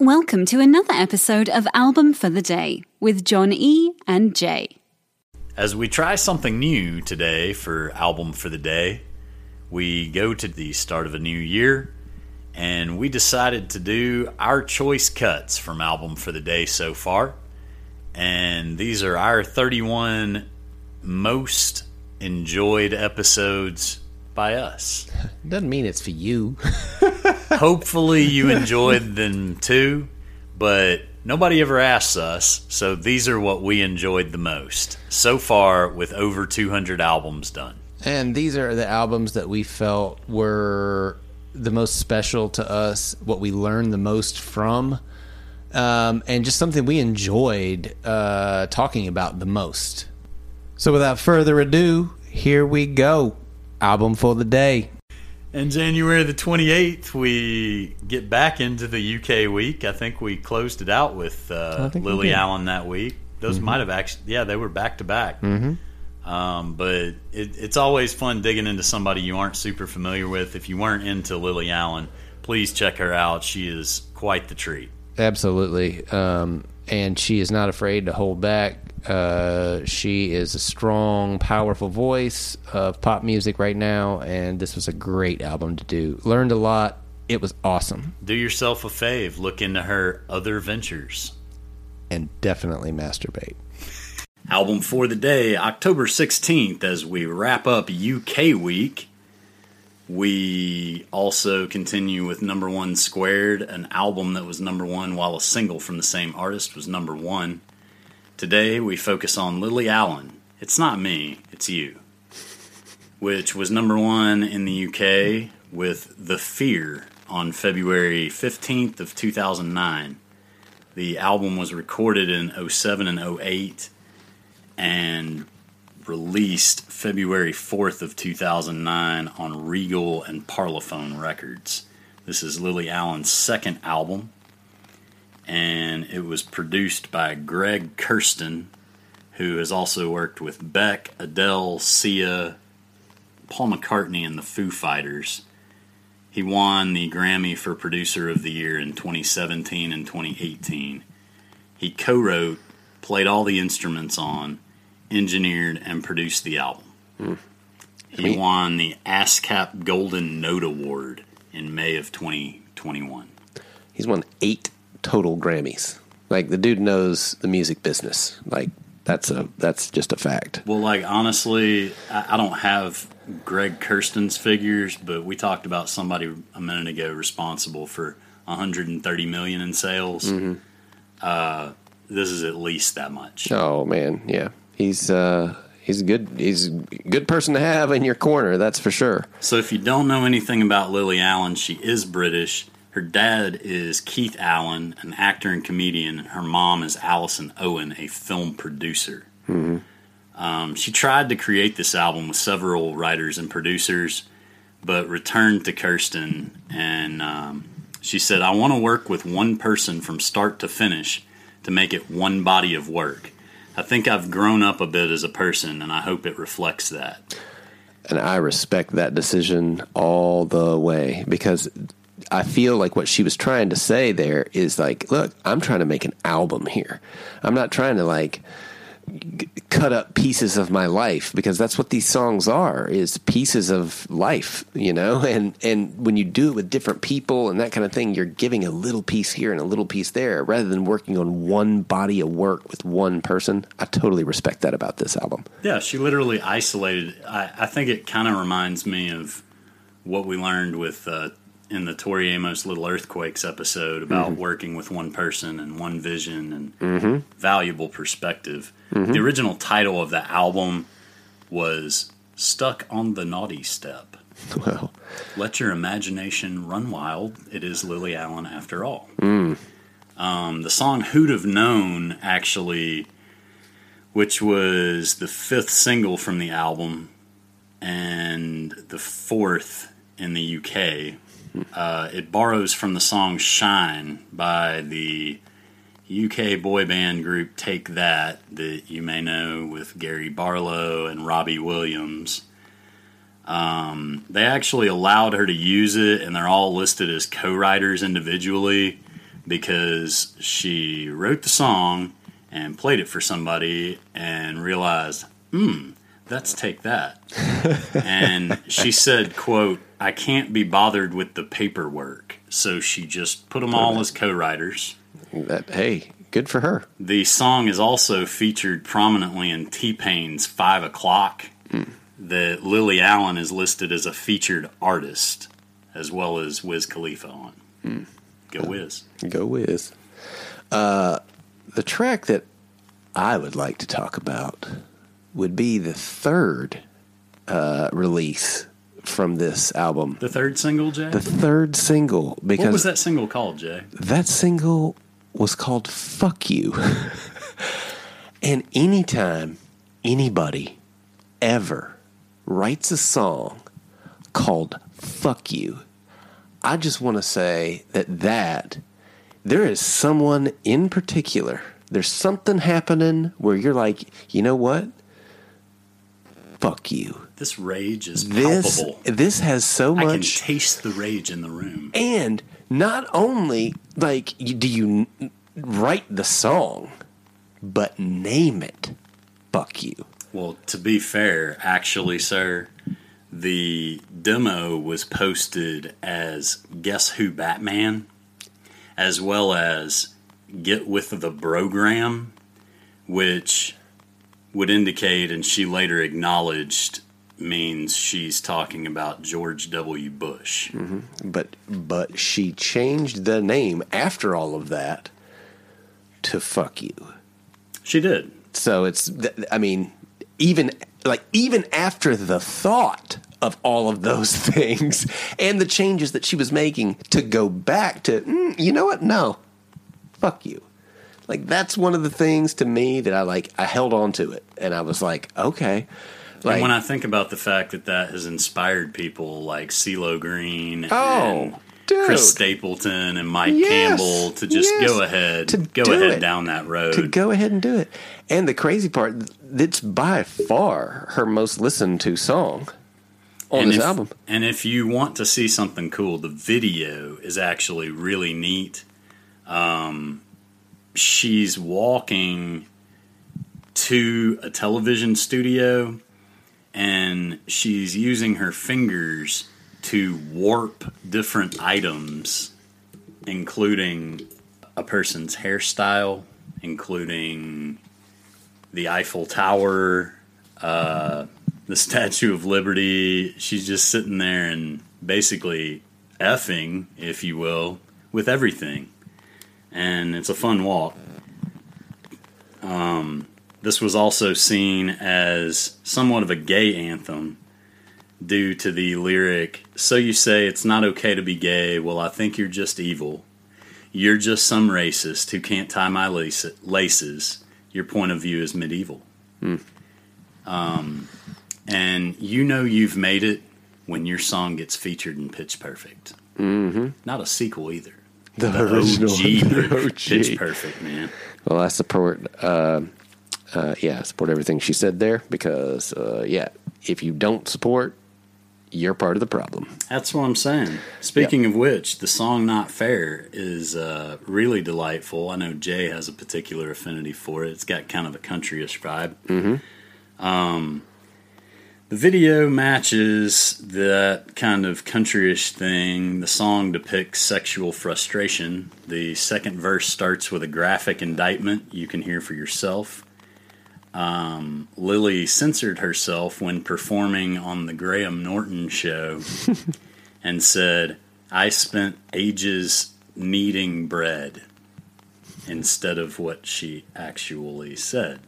Welcome to another episode of Album for the Day with John E. and Jay. As we try something new today for Album for the Day, we go to the start of a new year, and we decided to do our choice cuts from Album for the Day so far. And these are our 31 most enjoyed episodes by us. Doesn't mean it's for you. Hopefully you enjoyed them too, but nobody ever asks us, so these are what we enjoyed the most so far, with over 200 albums done. And these are the albums that we felt were the most special to us, what we learned the most from, and just something we enjoyed talking about the most. So without further ado, here we go. Album for the Day. And January the 28th, we get back into the UK week. I think we closed it out with Lily Allen that week. Those might have actually, they were back to back. But it's always fun digging into somebody you aren't super familiar with. If you weren't into Lily Allen, please check her out. She is quite the treat. Absolutely. And she is not afraid to hold back. She is a strong, powerful voice of pop music right now, and this was a great album to do. Learned a lot. It was awesome. Do yourself a fave. Look into her other ventures. And definitely masturbate. Album for the Day, October 16th, as we wrap up UK week. We also continue with number one squared, an album that was number one while a single from the same artist was number one. Today, we focus on Lily Allen, It's Not Me, It's You, which was number one in the UK with The Fear on February 15th of 2009. The album was recorded in 07 and 08 and released February 4th of 2009 on Regal and Parlophone Records. This is Lily Allen's second album, and it was produced by Greg Kurstin, who has also worked with Beck, Adele, Sia, Paul McCartney, and the Foo Fighters. He won the Grammy for Producer of the Year in 2017 and 2018. He co-wrote, played all the instruments on, engineered, and produced the album. He won the ASCAP Golden Note Award in May of 2021. He's won 8 total Grammys. Like, the dude knows the music business. Like, that's just a fact. Well, like, honestly, I don't have Greg Kurstin's figures, but we talked about somebody a minute ago responsible for $130 million in sales. This is at least that much. Oh man, yeah, he's a good person to have in your corner, that's for sure. So if you don't know anything about Lily Allen, she is British. Her dad is Keith Allen, an actor and comedian, and her mom is Alison Owen, a film producer. She tried to create this album with several writers and producers, but returned to Kurstin, and she said, "I want to work with one person from start to finish to make it one body of work. I think I've grown up a bit as a person, and I hope it reflects that." And I respect that decision all the way, because I feel like what she was trying to say there is like, look, I'm trying to make an album here. I'm not trying to like cut up pieces of my life, because that's what these songs are, is pieces of life, you know? And when you do it with different people and that kind of thing, you're giving a little piece here and a little piece there rather than working on one body of work with one person. I totally respect that about this album. Yeah, she literally isolated. I think it kind of reminds me of what we learned with in the Tori Amos Little Earthquakes episode about working with one person and one vision and valuable perspective. The original title of the album was Stuck on the Naughty Step. Well, let your imagination run wild. It is Lily Allen after all. The song Who'd Have Known, actually, which was the 5th single from the album and the 4th in the UK. It borrows from the song Shine by the UK boy band group Take That, that you may know, with Gary Barlow and Robbie Williams. They actually allowed her to use it, and they're all listed as co-writers individually, because she wrote the song and played it for somebody and realized, that's Take That. And she said, quote, I can't be bothered with the paperwork. So she just put them all as co-writers. Hey, good for her. The song is also featured prominently in T-Pain's 5 O'Clock. That Lily Allen is listed as a featured artist, as well as Wiz Khalifa on. Go Wiz. Go Wiz. The track that I would like to talk about would be the third release from this album. The third single, Jay? The third single. Because what was that single called, Jay? That single was called Fuck You. And anytime anybody ever writes a song called Fuck You, I just want to say that there is someone in particular, there's something happening where you're like, you know what? Fuck you. This rage is palpable. This has so much. I can taste the rage in the room. And not only, like, do you write the song, but name it Fuck You. Well, to be fair, actually, sir, the demo was posted as Guess Who Batman, as well as Get With The Program, which would indicate, and she later acknowledged, means she's talking about George W. Bush. Mm-hmm. But she changed the name after all of that to Fuck You. She did. So it's, I mean, even after the thought of all of those things and the changes that she was making, to go back to, you know what? No, fuck you. Like, that's one of the things to me that I held on to it. And I was like, okay. Like, and when I think about the fact that has inspired people like CeeLo Green and Chris Stapleton and Mike Campbell to just go ahead down that road. To go ahead and do it. And the crazy part, it's by far her most listened to song on this album. And if you want to see something cool, the video is actually really neat. She's walking to a television studio and she's using her fingers to warp different items, including a person's hairstyle, including the Eiffel Tower, the Statue of Liberty. She's just sitting there and basically effing, if you will, with everything. And it's a fun walk. This was also seen as somewhat of a gay anthem, due to the lyric, so you say it's not okay to be gay, well I think you're just evil. You're just some racist who can't tie my laces. Your point of view is medieval. And you know you've made it when your song gets featured in Pitch Perfect. Mm-hmm. Not a sequel either. The original OG. Pitch Perfect, man. Well, I support... I support everything she said there because, if you don't support, you're part of the problem. That's what I'm saying. Speaking of which, the song Not Fair is really delightful. I know Jay has a particular affinity for it. It's got kind of a countryish vibe. Mm-hmm. The video matches that kind of countryish thing. The song depicts sexual frustration. The second verse starts with a graphic indictment you can hear for yourself. Lily censored herself when performing on the Graham Norton show and said, I spent ages kneading bread, instead of what she actually said.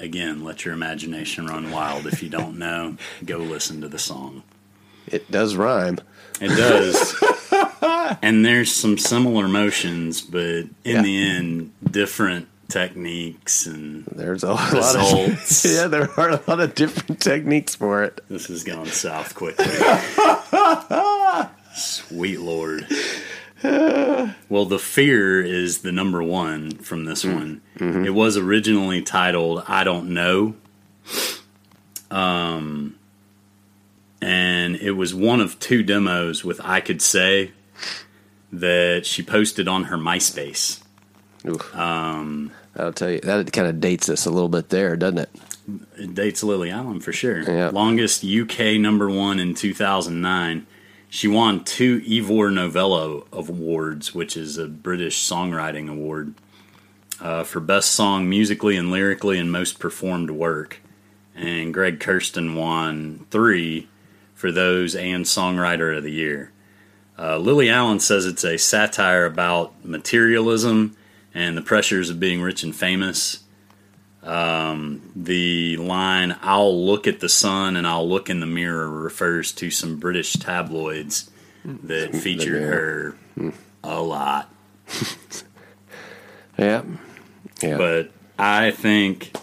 Again, let your imagination run wild. If you don't know, go listen to the song. It does rhyme. It does. And there's some similar motions, but in the end, different techniques, and there's a lot results. There are a lot of different techniques for it. This has gone south quickly. Sweet Lord. Well, The Fear is the number one from this one. Mm-hmm. It was originally titled I Don't Know. And it was one of two demos with I Could Say that she posted on her MySpace. Oof. I'll tell you, that kind of dates us a little bit there, doesn't it? It dates Lily Allen for sure. Yep. Longest UK number one in 2009. She won 2 Ivor Novello awards, which is a British songwriting award, for best song musically and lyrically and most performed work. And Greg Kurstin won 3 for those and Songwriter of the Year. Lily Allen says it's a satire about materialism and the pressures of being rich and famous. The line, "I'll look at the sun and I'll look in the mirror," refers to some British tabloids that featured her a lot. Yeah. But I think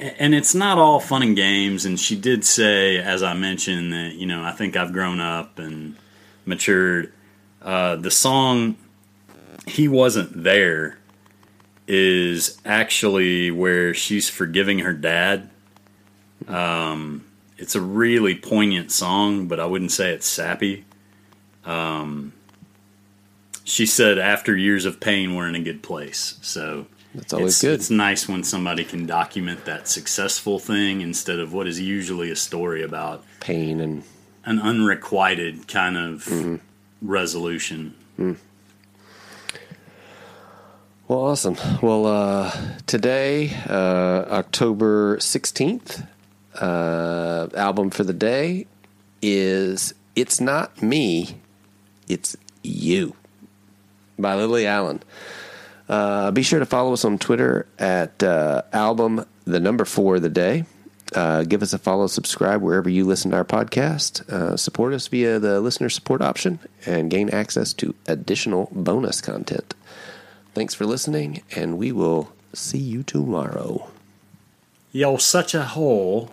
and it's not all fun and games, and she did say, as I mentioned, that, you know, I think I've grown up and matured. The song "He Wasn't There" is actually where she's forgiving her dad. It's a really poignant song, but I wouldn't say it's sappy. She said, "After years of pain, we're in a good place." So that's always good. It's nice when somebody can document that successful thing instead of what is usually a story about pain and an unrequited kind of resolution. Well, awesome. Well, today, October 16th, album for the day is "It's Not Me, It's You" by Lily Allen. Be sure to follow us on Twitter at album, the number 4 of the day. Give us a follow, subscribe wherever you listen to our podcast. Support us via the listener support option and gain access to additional bonus content. Thanks for listening, and we will see you tomorrow. You're such a hole.